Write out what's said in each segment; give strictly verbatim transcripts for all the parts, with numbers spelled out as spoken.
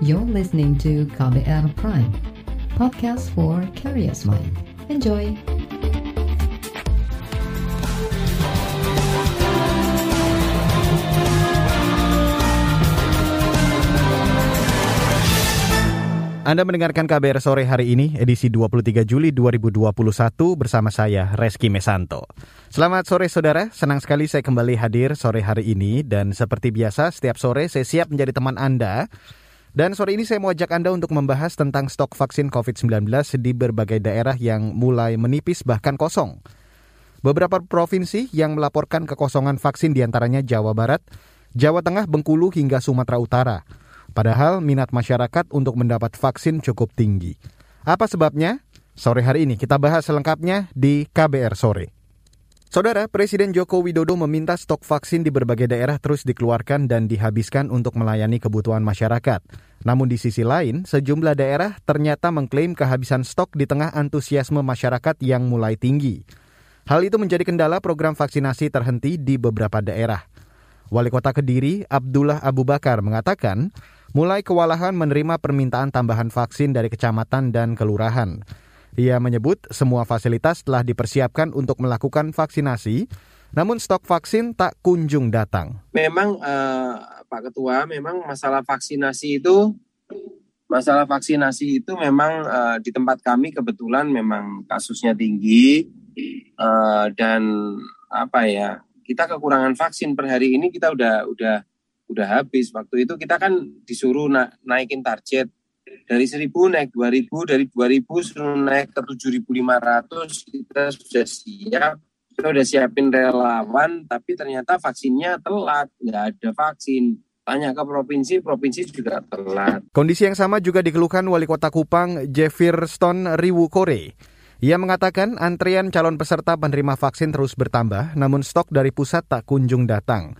You're listening to K B R Prime, podcast for curious mind. Enjoy! Anda mendengarkan K B R Sore hari ini, edisi dua puluh tiga Juli dua ribu dua puluh satu bersama saya, Reski Mesanto. Selamat sore saudara, senang sekali saya kembali hadir sore hari ini dan seperti biasa setiap sore saya siap menjadi teman Anda. Dan sore ini saya mau ajak Anda untuk membahas tentang stok vaksin covid sembilan belas di berbagai daerah yang mulai menipis bahkan kosong. Beberapa provinsi yang melaporkan kekosongan vaksin diantaranya Jawa Barat, Jawa Tengah, Bengkulu hingga Sumatera Utara. Padahal minat masyarakat untuk mendapat vaksin cukup tinggi. Apa sebabnya? Sore hari ini kita bahas selengkapnya di K B R Sore. Saudara, Presiden Joko Widodo meminta stok vaksin di berbagai daerah terus dikeluarkan dan dihabiskan untuk melayani kebutuhan masyarakat. Namun di sisi lain, sejumlah daerah ternyata mengklaim kehabisan stok di tengah antusiasme masyarakat yang mulai tinggi. Hal itu menjadi kendala program vaksinasi terhenti di beberapa daerah. Wali Kota Kediri, Abdullah Abu Bakar, mengatakan mulai kewalahan menerima permintaan tambahan vaksin dari kecamatan dan kelurahan. Ia menyebut semua fasilitas telah dipersiapkan untuk melakukan vaksinasi, namun stok vaksin tak kunjung datang. Memang eh, Pak Ketua, memang masalah vaksinasi itu, masalah vaksinasi itu memang eh, di tempat kami kebetulan memang kasusnya tinggi eh, dan apa ya, kita kekurangan vaksin per hari ini kita udah udah udah habis. Waktu itu kita kan disuruh na- naikin target. Dari seribu naik dua ribu, dari dua ribu suruh naik ke tujuh ribu lima ratus, kita sudah siap, kita sudah siapin relawan, tapi ternyata vaksinnya telat, nggak ada vaksin. Tanya ke provinsi, provinsi juga telat. Kondisi yang sama juga dikeluhkan Wali Kota Kupang, Jeffirston Riwukore. Ia mengatakan antrean calon peserta penerima vaksin terus bertambah, namun stok dari pusat tak kunjung datang.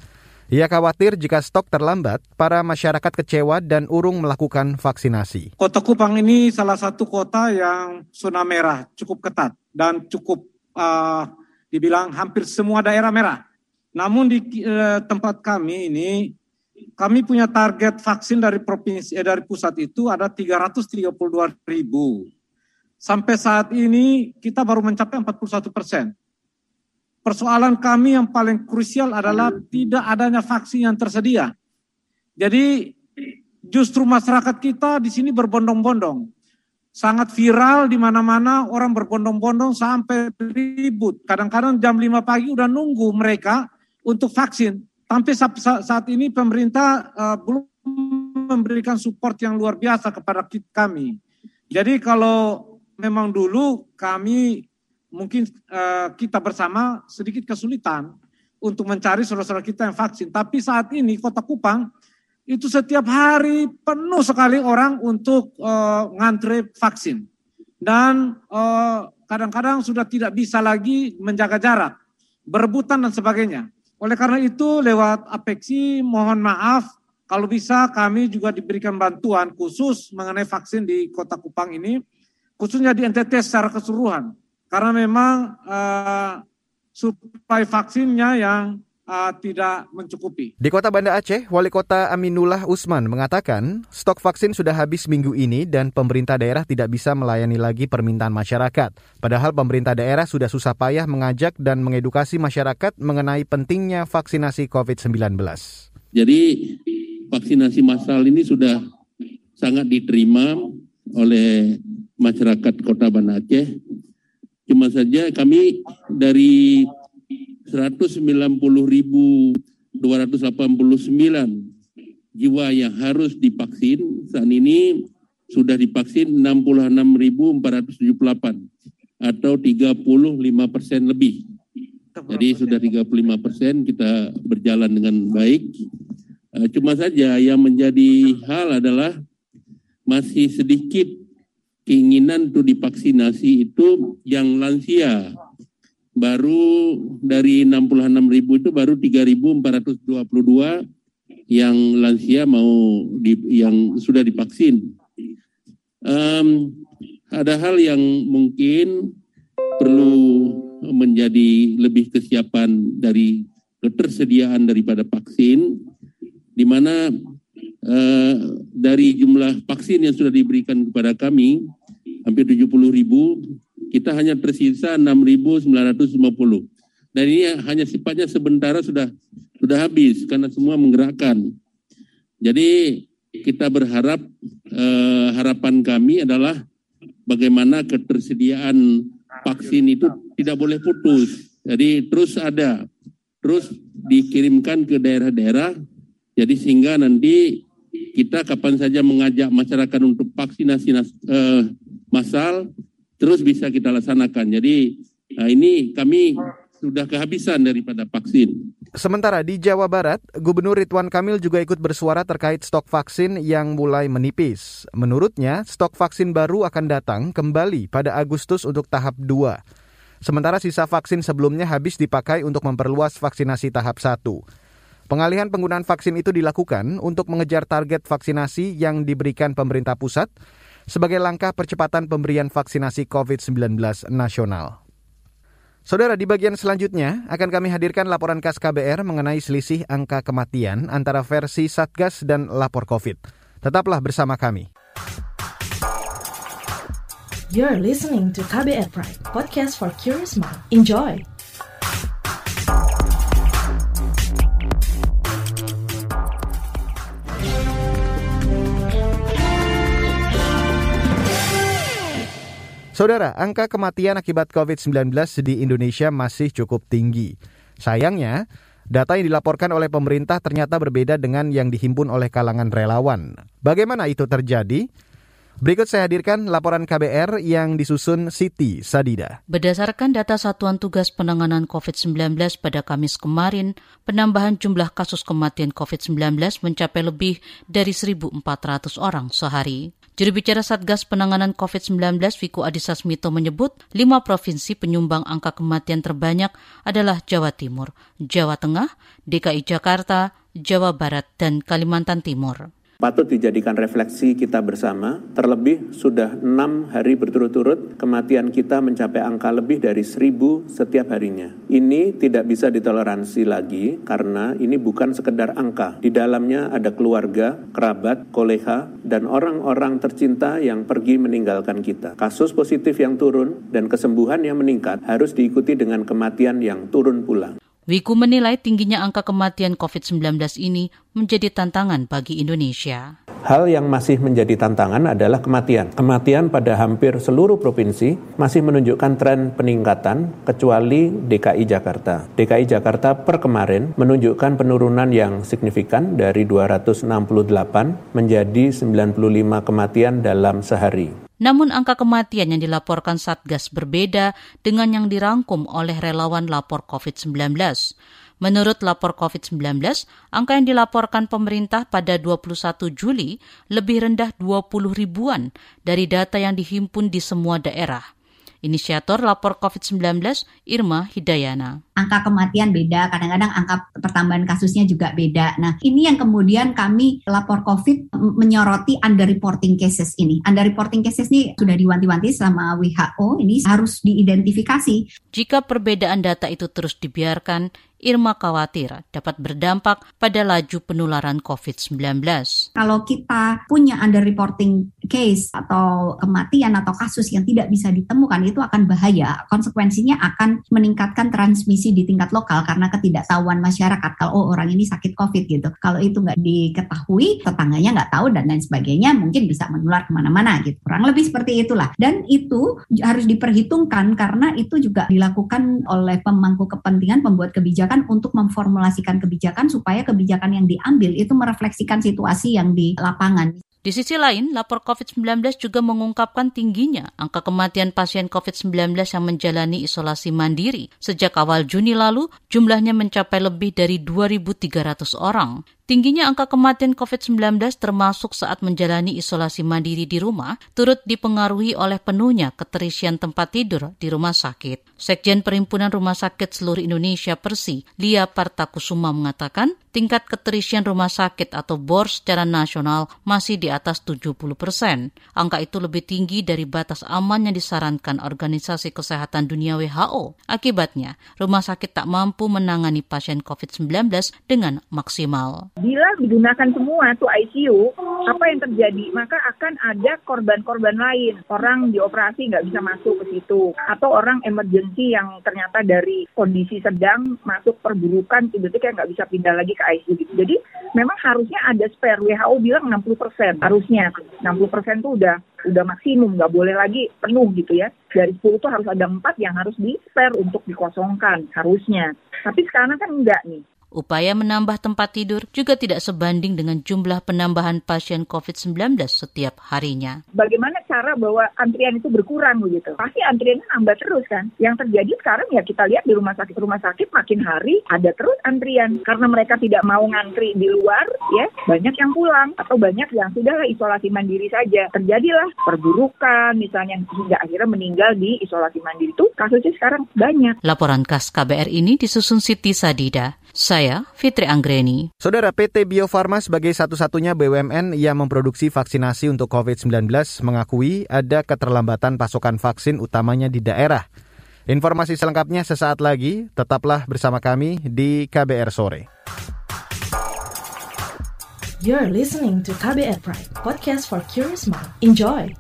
Ia khawatir jika stok terlambat, para masyarakat kecewa dan urung melakukan vaksinasi. Kota Kupang ini salah satu kota yang zona merah, cukup ketat dan cukup uh, dibilang hampir semua daerah merah. Namun di uh, tempat kami ini, kami punya target vaksin dari provinsi eh, dari pusat itu ada tiga ratus tiga puluh dua ribu. Sampai saat ini kita baru mencapai empat puluh satu persen. Persoalan kami yang paling krusial adalah tidak adanya vaksin yang tersedia. Jadi justru masyarakat kita di sini berbondong-bondong. Sangat viral di mana-mana, orang berbondong-bondong sampai ribut. Kadang-kadang jam lima pagi udah nunggu mereka untuk vaksin. Sampai saat ini pemerintah uh, belum memberikan support yang luar biasa kepada kami. Jadi kalau memang dulu kami... Mungkin uh, kita bersama sedikit kesulitan untuk mencari saudara-saudara kita yang vaksin. Tapi saat ini Kota Kupang itu setiap hari penuh sekali orang untuk uh, ngantre vaksin. Dan uh, kadang-kadang sudah tidak bisa lagi menjaga jarak, berebutan dan sebagainya. Oleh karena itu lewat Apeksi mohon maaf kalau bisa kami juga diberikan bantuan khusus mengenai vaksin di Kota Kupang ini. Khususnya di N T T secara keseluruhan. Karena memang uh, suplai vaksinnya yang uh, tidak mencukupi. Di Kota Banda Aceh, Wali Kota Aminullah Usman mengatakan stok vaksin sudah habis minggu ini dan pemerintah daerah tidak bisa melayani lagi permintaan masyarakat. Padahal pemerintah daerah sudah susah payah mengajak dan mengedukasi masyarakat mengenai pentingnya vaksinasi covid sembilan belas. Jadi vaksinasi massal ini sudah sangat diterima oleh masyarakat Kota Banda Aceh. Cuma saja kami dari seratus sembilan puluh ribu dua ratus delapan puluh sembilan jiwa yang harus divaksin, saat ini sudah divaksin enam puluh enam ribu empat ratus tujuh puluh delapan atau tiga puluh lima persen lebih. Jadi sudah tiga puluh lima persen kita berjalan dengan baik. Cuma saja yang menjadi hal adalah masih sedikit keinginan untuk divaksinasi itu yang lansia, baru dari enam puluh enam ribu itu baru tiga ribu empat ratus dua puluh dua yang lansia mau di, yang sudah divaksin. Um, ada hal yang mungkin perlu menjadi lebih kesiapan dari ketersediaan daripada vaksin, di mana eh, dari jumlah vaksin yang sudah diberikan kepada kami, hampir tujuh puluh ribu, kita hanya tersisa enam ribu sembilan ratus lima puluh. Dan ini hanya sifatnya sebentar sudah sudah habis, karena semua menggerakkan. Jadi kita berharap, eh, harapan kami adalah bagaimana ketersediaan vaksin itu tidak boleh putus. Jadi terus ada, terus dikirimkan ke daerah-daerah, jadi sehingga nanti kita kapan saja mengajak masyarakat untuk vaksinasi eh, massal, terus bisa kita laksanakan. Jadi nah ini kami sudah kehabisan daripada vaksin. Sementara di Jawa Barat, Gubernur Ridwan Kamil juga ikut bersuara terkait stok vaksin yang mulai menipis. Menurutnya, stok vaksin baru akan datang kembali pada Agustus untuk tahap dua. Sementara sisa vaksin sebelumnya habis dipakai untuk memperluas vaksinasi tahap satu. Pengalihan penggunaan vaksin itu dilakukan untuk mengejar target vaksinasi yang diberikan pemerintah pusat sebagai langkah percepatan pemberian vaksinasi covid sembilan belas nasional. Saudara, di bagian selanjutnya akan kami hadirkan laporan khas K B R mengenai selisih angka kematian antara versi Satgas dan Lapor Covid. Tetaplah bersama kami. You're listening to K B R Prime, podcast for curious mind. Enjoy! Saudara, angka kematian akibat covid sembilan belas di Indonesia masih cukup tinggi. Sayangnya, data yang dilaporkan oleh pemerintah ternyata berbeda dengan yang dihimpun oleh kalangan relawan. Bagaimana itu terjadi? Berikut saya hadirkan laporan K B R yang disusun Siti Sadida. Berdasarkan data Satuan Tugas Penanganan covid sembilan belas pada Kamis kemarin, penambahan jumlah kasus kematian covid sembilan belas mencapai lebih dari seribu empat ratus orang sehari. Juru bicara Satgas Penanganan covid sembilan belas Viku Adisasmito menyebut lima provinsi penyumbang angka kematian terbanyak adalah Jawa Timur, Jawa Tengah, D K I Jakarta, Jawa Barat, dan Kalimantan Timur. Patut dijadikan refleksi kita bersama, terlebih sudah enam hari berturut-turut kematian kita mencapai angka lebih dari seribu setiap harinya. Ini tidak bisa ditoleransi lagi karena ini bukan sekedar angka. Di dalamnya ada keluarga, kerabat, kolega, dan orang-orang tercinta yang pergi meninggalkan kita. Kasus positif yang turun dan kesembuhan yang meningkat harus diikuti dengan kematian yang turun pula. Wiku menilai tingginya angka kematian covid sembilan belas ini menjadi tantangan bagi Indonesia. Hal yang masih menjadi tantangan adalah kematian. Kematian pada hampir seluruh provinsi masih menunjukkan tren peningkatan, kecuali D K I Jakarta. D K I Jakarta per kemarin menunjukkan penurunan yang signifikan dari dua ratus enam puluh delapan menjadi sembilan puluh lima kematian dalam sehari. Namun angka kematian yang dilaporkan Satgas berbeda dengan yang dirangkum oleh relawan Lapor covid sembilan belas. Menurut Lapor covid sembilan belas, angka yang dilaporkan pemerintah pada dua puluh satu Juli lebih rendah dua puluh ribuan dari data yang dihimpun di semua daerah. Inisiator Lapor covid sembilan belas, Irma Hidayana. Angka kematian beda, kadang-kadang angka pertambahan kasusnya juga beda. Nah, ini yang kemudian kami Lapor Covid menyoroti underreporting cases ini. Underreporting cases ini sudah diwanti-wanti selama W H O, ini harus diidentifikasi. Jika perbedaan data itu terus dibiarkan, Irma khawatir dapat berdampak pada laju penularan covid sembilan belas. Kalau kita punya underreporting case atau kematian atau kasus yang tidak bisa ditemukan, itu akan bahaya. Konsekuensinya akan meningkatkan transmisi di tingkat lokal karena ketidaktahuan masyarakat. Kalau oh, orang ini sakit COVID gitu. Kalau itu nggak diketahui, tetangganya nggak tahu dan lain sebagainya, mungkin bisa menular kemana-mana gitu. Kurang lebih seperti itulah. Dan itu harus diperhitungkan karena itu juga dilakukan oleh pemangku kepentingan pembuat kebijakan untuk memformulasikan kebijakan supaya kebijakan yang diambil itu merefleksikan situasi yang di lapangan. Di sisi lain, Lapor covid sembilan belas juga mengungkapkan tingginya angka kematian pasien covid sembilan belas yang menjalani isolasi mandiri. Sejak awal Juni lalu, jumlahnya mencapai lebih dari dua ribu tiga ratus orang. Tingginya angka kematian covid sembilan belas termasuk saat menjalani isolasi mandiri di rumah turut dipengaruhi oleh penuhnya keterisian tempat tidur di rumah sakit. Sekjen Perhimpunan Rumah Sakit Seluruh Indonesia Persi, Lia Partakusuma mengatakan, tingkat keterisian rumah sakit atau B O R secara nasional masih di atas tujuh puluh persen. Angka itu lebih tinggi dari batas aman yang disarankan Organisasi Kesehatan Dunia W H O. Akibatnya, rumah sakit tak mampu menangani pasien covid sembilan belas dengan maksimal. Bila digunakan semua tuh I C U, apa yang terjadi? Maka akan ada korban-korban lain. Orang dioperasi nggak bisa masuk ke situ. Atau orang emergency yang ternyata dari kondisi sedang masuk perburukan, tiba-tiba nggak bisa pindah lagi ke I C U. Gitu. Jadi memang harusnya ada spare. W H O bilang enam puluh persen. Harusnya enam puluh persen tuh udah udah maksimum, nggak boleh lagi penuh gitu ya. Dari sepuluh tuh harus ada empat yang harus di spare untuk dikosongkan harusnya. Tapi sekarang kan enggak nih. Upaya menambah tempat tidur juga tidak sebanding dengan jumlah penambahan pasien covid sembilan belas setiap harinya. Bagaimana cara bahwa antrian itu berkurang begitu? Pasti antriannya nambah terus kan. Yang terjadi sekarang ya kita lihat di rumah sakit rumah sakit makin hari ada terus antrian karena mereka tidak mau ngantri di luar ya. Banyak yang pulang atau banyak yang sudahlah isolasi mandiri saja. Terjadilah perburukan misalnya hingga akhirnya meninggal di isolasi mandiri itu kasusnya sekarang banyak. Laporan khas K B R ini disusun Siti Sadida. Saya Fitri Anggreni. Saudara, P T Bio Farma sebagai satu-satunya B U M N yang memproduksi vaksinasi untuk covid sembilan belas mengakui ada keterlambatan pasokan vaksin utamanya di daerah. Informasi selengkapnya sesaat lagi, tetaplah bersama kami di K B R Sore. You're listening to K B R Prime, podcast for curious minds. Enjoy!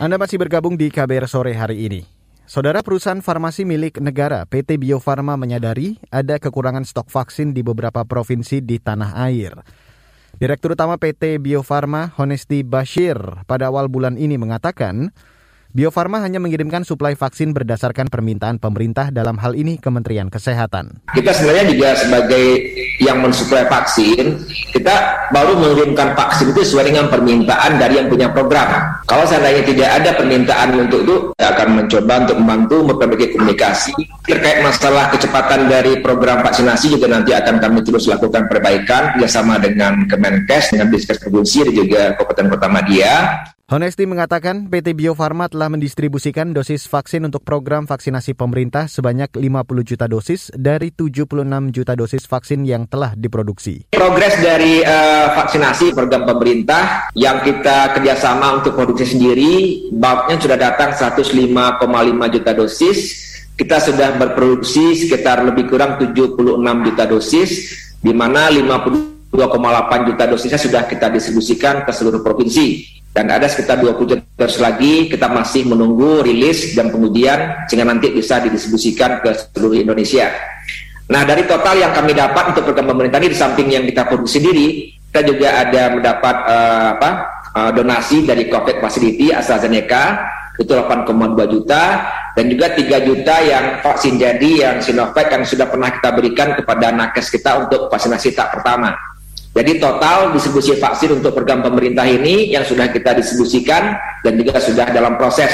Anda masih bergabung di K B R Sore hari ini. Saudara, perusahaan farmasi milik negara P T Bio Farma menyadari ada kekurangan stok vaksin di beberapa provinsi di tanah air. Direktur Utama P T Bio Farma, Honesti Basir, pada awal bulan ini mengatakan, Bio Farma hanya mengirimkan suplai vaksin berdasarkan permintaan pemerintah, dalam hal ini Kementerian Kesehatan. Kita sebenarnya juga sebagai yang mensuplai vaksin, kita baru mengirimkan vaksin itu sesuai dengan permintaan dari yang punya program. Kalau seandainya tidak ada permintaan untuk itu, kita akan mencoba untuk membantu memperbaiki komunikasi. Terkait masalah kecepatan dari program vaksinasi juga nanti akan kami terus lakukan perbaikan kerjasama dengan Kemenkes, dengan Dinkes Provinsi dan juga Kabupaten Kota Madia. Honesti mengatakan P T Bio Farma telah mendistribusikan dosis vaksin untuk program vaksinasi pemerintah sebanyak lima puluh juta dosis dari tujuh puluh enam juta dosis vaksin yang telah diproduksi. Progres dari uh, vaksinasi program pemerintah yang kita kerjasama untuk produksi sendiri, bulknya sudah datang seratus lima koma lima juta dosis. Kita sudah berproduksi sekitar lebih kurang tujuh puluh enam juta dosis, di mana lima puluh dua koma delapan juta dosisnya sudah kita distribusikan ke seluruh provinsi. Dan ada sekitar dua puluh juta dosis lagi, kita masih menunggu rilis dan pengujian sehingga nanti bisa didistribusikan ke seluruh Indonesia. Nah, dari total yang kami dapat untuk program pemerintah ini, di samping yang kita produksi sendiri, kita juga ada mendapat uh, apa, uh, donasi dari COVID Facility AstraZeneca, itu delapan koma dua juta, dan juga tiga juta yang vaksin jadi, yang Sinovac, yang sudah pernah kita berikan kepada nakes kita untuk vaksinasi tahap pertama. Jadi total distribusi vaksin untuk program pemerintah ini yang sudah kita distribusikan dan juga sudah dalam proses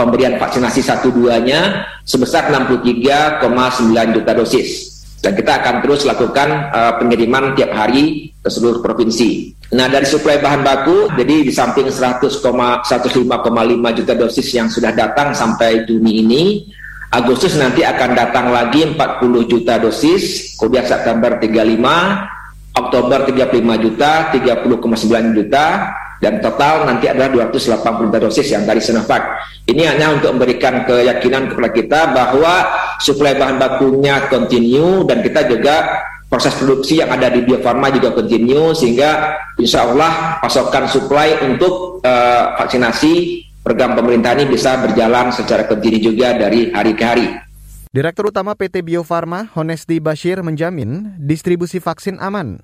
pemberian vaksinasi satu duanya sebesar enam puluh tiga koma sembilan juta dosis. Dan kita akan terus lakukan uh, pengiriman tiap hari ke seluruh provinsi. Nah, dari suplai bahan baku, jadi di samping seratus koma seratus lima koma lima juta dosis yang sudah datang sampai Juni ini, Agustus nanti akan datang lagi empat puluh juta dosis, kemudian September tiga puluh lima, Oktober tiga puluh lima juta, tiga puluh koma sembilan juta, dan total nanti adalah dua ratus delapan puluh juta dosis yang dari Sinovac. Ini hanya untuk memberikan keyakinan kepada kita bahwa suplai bahan bakunya continue dan kita juga proses produksi yang ada di Bio Farma juga continue, sehingga insya Allah pasokan suplai untuk uh, vaksinasi program pemerintah ini bisa berjalan secara continue juga dari hari ke hari. Direktur Utama P T Bio Farma, Honesti Basir, menjamin distribusi vaksin aman.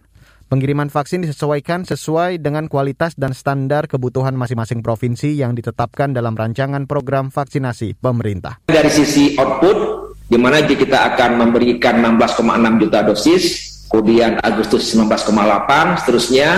Pengiriman vaksin disesuaikan sesuai dengan kualitas dan standar kebutuhan masing-masing provinsi yang ditetapkan dalam rancangan program vaksinasi pemerintah. Dari sisi output, di mana kita akan memberikan enam belas koma enam juta dosis, kemudian Agustus sembilan belas koma delapan, seterusnya,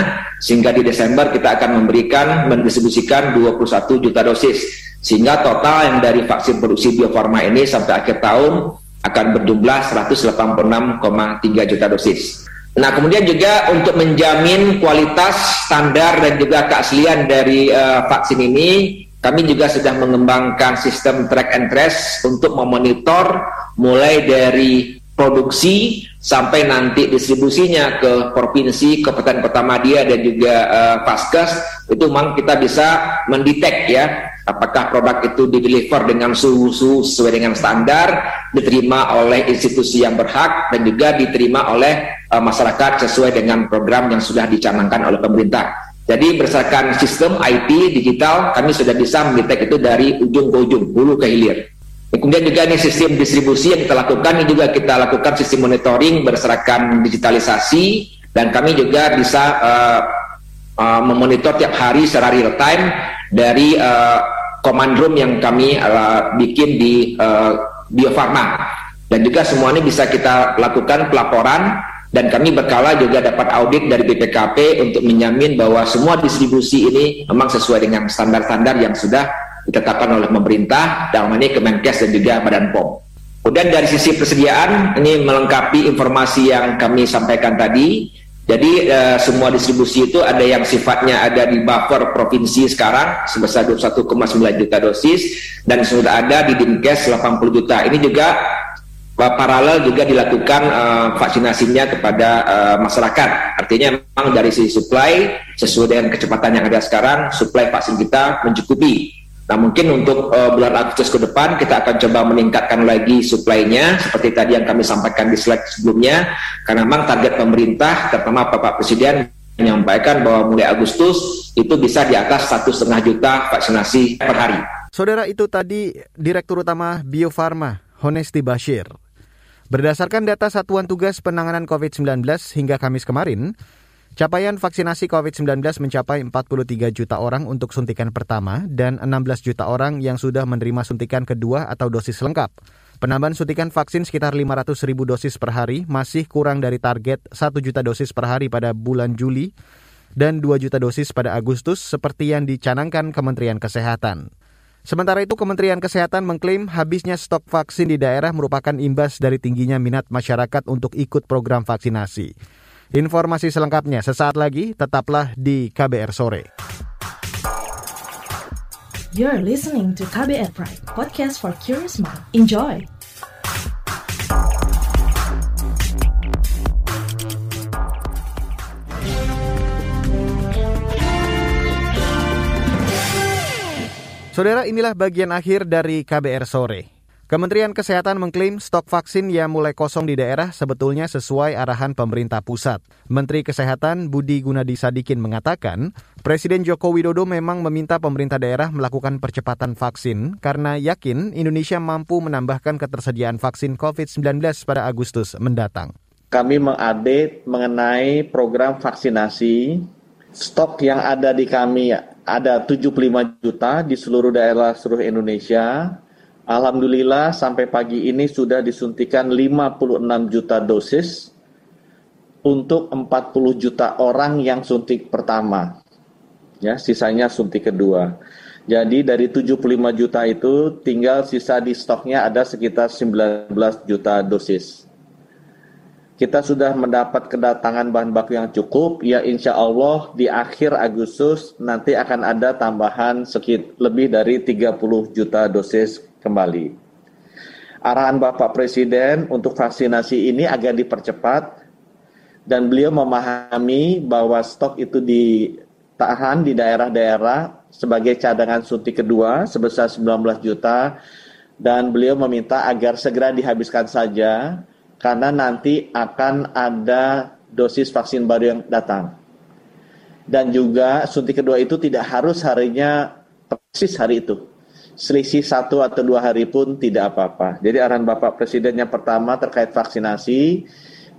sehingga di Desember kita akan memberikan, mendistribusikan dua puluh satu juta dosis. Sehingga total yang dari vaksin produksi Bio Farma ini sampai akhir tahun akan berjumlah seratus delapan puluh enam koma tiga juta dosis. Nah, kemudian juga untuk menjamin kualitas, standar, dan juga keaslian dari uh, vaksin ini, kami juga sudah mengembangkan sistem track and trace untuk memonitor mulai dari produksi sampai nanti distribusinya ke provinsi, Kabupaten Kota Madia dan juga uh, Vaskes, itu memang kita bisa mendetek ya apakah produk itu dideliver dengan suhu-suhu sesuai dengan standar, diterima oleh institusi yang berhak dan juga diterima oleh uh, masyarakat sesuai dengan program yang sudah dicanangkan oleh pemerintah. Jadi berdasarkan sistem I T digital kami sudah bisa mendetek itu dari ujung ke ujung, hulu ke hilir. Kemudian juga ini sistem distribusi yang kita lakukan, ini juga kita lakukan sistem monitoring berdasarkan digitalisasi, dan kami juga bisa uh, uh, memonitor tiap hari secara real time dari uh, command room yang kami uh, bikin di uh, Bio Farma. Dan juga semuanya bisa kita lakukan pelaporan, dan kami berkala juga dapat audit dari B P K P untuk menjamin bahwa semua distribusi ini memang sesuai dengan standar-standar yang sudah ditetapkan oleh pemerintah, dalam ini Kemenkes dan juga Badan P O M. Kemudian dari sisi persediaan, ini melengkapi informasi yang kami sampaikan tadi. Jadi eh, semua distribusi itu ada yang sifatnya ada di buffer provinsi sekarang sebesar dua puluh satu koma sembilan juta dosis, dan sudah ada di Dinkes delapan puluh juta. Ini juga paralel juga dilakukan uh, vaksinasinya kepada uh, masyarakat. Artinya memang dari sisi supply, sesuai dengan kecepatan yang ada sekarang, supply vaksin kita mencukupi. Nah mungkin untuk uh, bulan Agustus ke depan kita akan coba meningkatkan lagi supply-nya, seperti tadi yang kami sampaikan di slide sebelumnya, karena memang target pemerintah, terutama Bapak Presiden, menyampaikan bahwa mulai Agustus itu bisa di atas satu koma lima juta vaksinasi per hari. Saudara, itu tadi Direktur Utama Bio Farma, Honesti Basir. Berdasarkan data Satuan Tugas Penanganan covid sembilan belas hingga Kamis kemarin, capaian vaksinasi covid sembilan belas mencapai empat puluh tiga juta orang untuk suntikan pertama dan enam belas juta orang yang sudah menerima suntikan kedua atau dosis lengkap. Penambahan suntikan vaksin sekitar lima ratus ribu dosis per hari, masih kurang dari target satu juta dosis per hari pada bulan Juli dan dua juta dosis pada Agustus seperti yang dicanangkan Kementerian Kesehatan. Sementara itu, Kementerian Kesehatan mengklaim habisnya stok vaksin di daerah merupakan imbas dari tingginya minat masyarakat untuk ikut program vaksinasi. Informasi selengkapnya sesaat lagi, tetaplah di K B R Sore. You're listening to K B R Prime, podcast for curious mind. Enjoy! Saudara, inilah bagian akhir dari K B R Sore. Kementerian Kesehatan mengklaim stok vaksin yang mulai kosong di daerah sebetulnya sesuai arahan pemerintah pusat. Menteri Kesehatan Budi Gunadi Sadikin mengatakan, Presiden Joko Widodo memang meminta pemerintah daerah melakukan percepatan vaksin karena yakin Indonesia mampu menambahkan ketersediaan vaksin covid sembilan belas pada Agustus mendatang. Kami mengupdate mengenai program vaksinasi. Stok yang ada di kami ada tujuh puluh lima juta di seluruh daerah seluruh Indonesia. Alhamdulillah sampai pagi ini sudah disuntikan lima puluh enam juta dosis untuk empat puluh juta orang yang suntik pertama. Ya, sisanya suntik kedua. Jadi dari tujuh puluh lima juta itu tinggal sisa di stoknya ada sekitar sembilan belas juta dosis. Kita sudah mendapat kedatangan bahan baku yang cukup, ya insya Allah di akhir Agustus nanti akan ada tambahan sekitar lebih dari tiga puluh juta dosis kembali. Arahan Bapak Presiden untuk vaksinasi ini agar dipercepat, dan beliau memahami bahwa stok itu ditahan di daerah-daerah sebagai cadangan suntik kedua sebesar sembilan belas juta, dan beliau meminta agar segera dihabiskan saja karena nanti akan ada dosis vaksin baru yang datang. Dan juga suntik kedua itu tidak harus harinya persis hari itu. Selisih satu atau dua hari pun tidak apa-apa. Jadi arahan Bapak Presiden yang pertama terkait vaksinasi,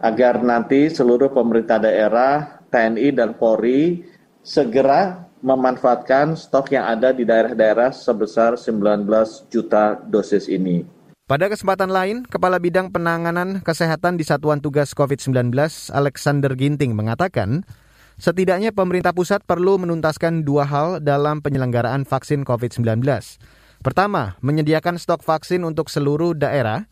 agar nanti seluruh pemerintah daerah, T N I dan Polri segera memanfaatkan stok yang ada di daerah-daerah sebesar sembilan belas juta dosis ini. Pada kesempatan lain, Kepala Bidang Penanganan Kesehatan di Satuan Tugas covid sembilan belas, Alexander Ginting, mengatakan setidaknya pemerintah pusat perlu menuntaskan dua hal dalam penyelenggaraan vaksin covid sembilan belas. Pertama, menyediakan stok vaksin untuk seluruh daerah.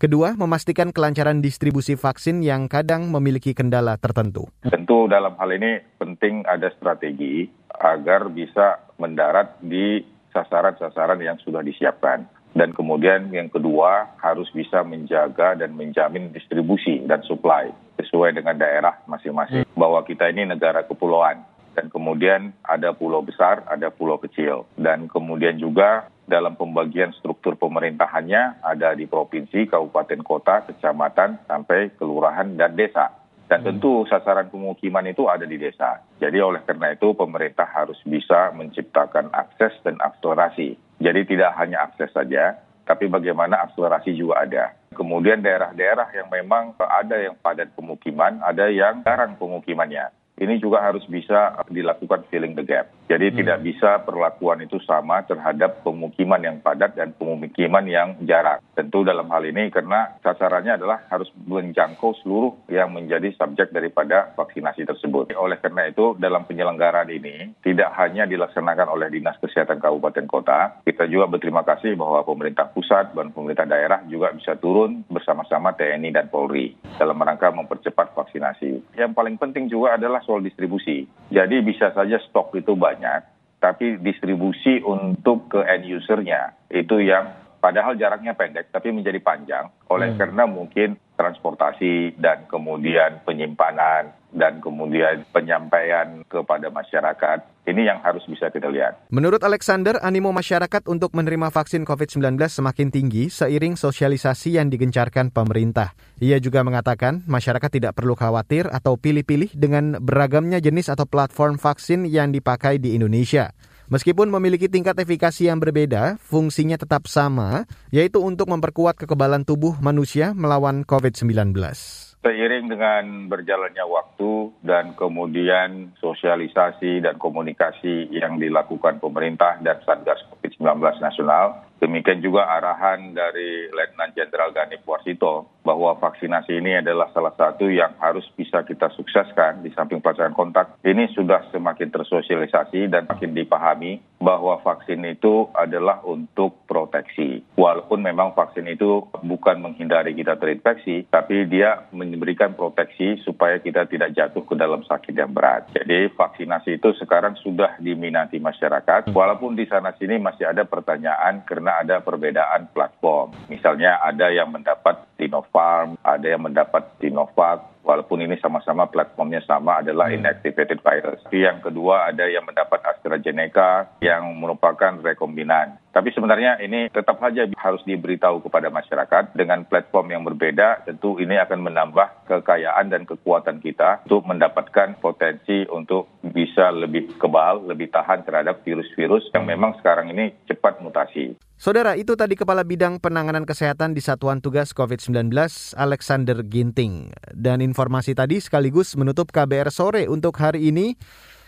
Kedua, memastikan kelancaran distribusi vaksin yang kadang memiliki kendala tertentu. Tentu dalam hal ini penting ada strategi agar bisa mendarat di sasaran-sasaran yang sudah disiapkan. Dan kemudian yang kedua harus bisa menjaga dan menjamin distribusi dan supply sesuai dengan daerah masing-masing. Bahwa kita ini negara kepulauan dan kemudian ada pulau besar, ada pulau kecil. Dan kemudian juga dalam pembagian struktur pemerintahannya ada di provinsi, kabupaten, kota, kecamatan, sampai kelurahan dan desa. Dan tentu sasaran pemukiman itu ada di desa. Jadi oleh karena itu pemerintah harus bisa menciptakan akses dan akselerasi. Jadi tidak hanya akses saja, tapi bagaimana akselerasi juga ada. Kemudian daerah-daerah yang memang ada yang padat pemukiman, ada yang jarang pemukimannya. Ini juga harus bisa dilakukan filling the gap. Jadi hmm. tidak bisa perlakuan itu sama terhadap pemukiman yang padat dan pemukiman yang jarak. Tentu dalam hal ini karena sasarannya adalah harus menjangkau seluruh yang menjadi subjek daripada vaksinasi tersebut. Oleh karena itu dalam penyelenggaraan ini tidak hanya dilaksanakan oleh Dinas Kesehatan Kabupaten Kota, kita juga berterima kasih bahwa pemerintah pusat dan pemerintah daerah juga bisa turun bersama-sama T N I dan Polri dalam rangka mempercepat vaksinasi. Yang paling penting juga adalah soal distribusi. Jadi bisa saja stok itu banyak, tapi distribusi untuk ke end usernya itu yang padahal jaraknya pendek, tapi menjadi panjang oleh hmm. karena mungkin transportasi dan kemudian penyimpanan dan kemudian penyampaian kepada masyarakat. Ini yang harus bisa kita lihat. Menurut Alexander, animo masyarakat untuk menerima vaksin covid sembilan belas semakin tinggi seiring sosialisasi yang digencarkan pemerintah. Ia juga mengatakan masyarakat tidak perlu khawatir atau pilih-pilih dengan beragamnya jenis atau platform vaksin yang dipakai di Indonesia. Meskipun memiliki tingkat efikasi yang berbeda, fungsinya tetap sama, yaitu untuk memperkuat kekebalan tubuh manusia melawan covid sembilan belas. Seiring dengan berjalannya waktu dan kemudian sosialisasi dan komunikasi yang dilakukan pemerintah dan Satgas covid sembilan belas nasional, demikian juga arahan dari Letnan Jenderal Ganip Warsito bahwa vaksinasi ini adalah salah satu yang harus bisa kita sukseskan di samping pelacakan kontak. Ini sudah semakin tersosialisasi dan makin dipahami bahwa vaksin itu adalah untuk proteksi. Walaupun memang vaksin itu bukan menghindari kita terinfeksi, tapi dia memberikan proteksi supaya kita tidak jatuh ke dalam sakit yang berat. Jadi vaksinasi itu sekarang sudah diminati masyarakat, walaupun di sana-sini masih ada pertanyaan karena ada perbedaan platform. Misalnya ada yang mendapat Sinopharm, ada yang mendapat Sinovac, walaupun ini sama-sama platformnya sama adalah inactivated virus. Yang kedua ada yang mendapat AstraZeneca yang merupakan rekombinan. Tapi sebenarnya ini tetap saja harus diberitahu kepada masyarakat dengan platform yang berbeda, tentu ini akan menambah kekayaan dan kekuatan kita untuk mendapatkan potensi untuk bisa lebih kebal, lebih tahan terhadap virus-virus yang memang sekarang ini cepat mutasi. Saudara, itu tadi Kepala Bidang Penanganan Kesehatan di Satuan Tugas covid sembilan belas, Alexander Ginting. Dan informasi tadi sekaligus menutup K B R Sore untuk hari ini,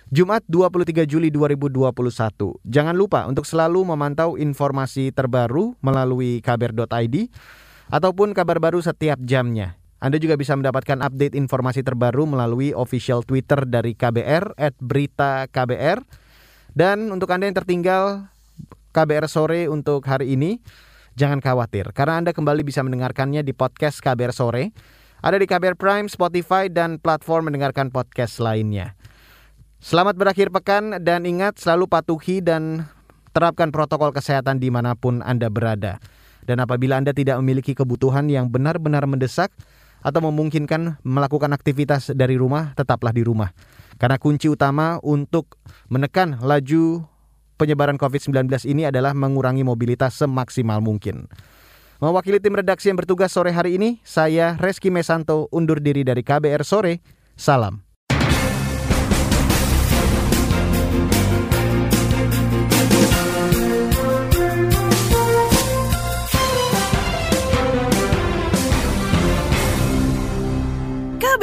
Jumat dua puluh tiga Juli dua ribu dua puluh satu. Jangan lupa untuk selalu memantau informasi terbaru melalui k b r dot i d ataupun kabar baru setiap jamnya. Anda juga bisa mendapatkan update informasi terbaru melalui official Twitter dari K B R at berita K B R. Dan untuk Anda yang tertinggal K B R Sore untuk hari ini, jangan khawatir karena Anda kembali bisa mendengarkannya di podcast K B R Sore. Ada di K B R Prime, Spotify, dan platform mendengarkan podcast lainnya. Selamat berakhir pekan dan ingat selalu patuhi dan terapkan protokol kesehatan dimanapun Anda berada. Dan apabila Anda tidak memiliki kebutuhan yang benar-benar mendesak atau memungkinkan melakukan aktivitas dari rumah, tetaplah di rumah. Karena kunci utama untuk menekan laju penyebaran covid sembilan belas ini adalah mengurangi mobilitas semaksimal mungkin. Mewakili tim redaksi yang bertugas sore hari ini, saya Reski Mesanto undur diri dari K B R Sore. Salam. K B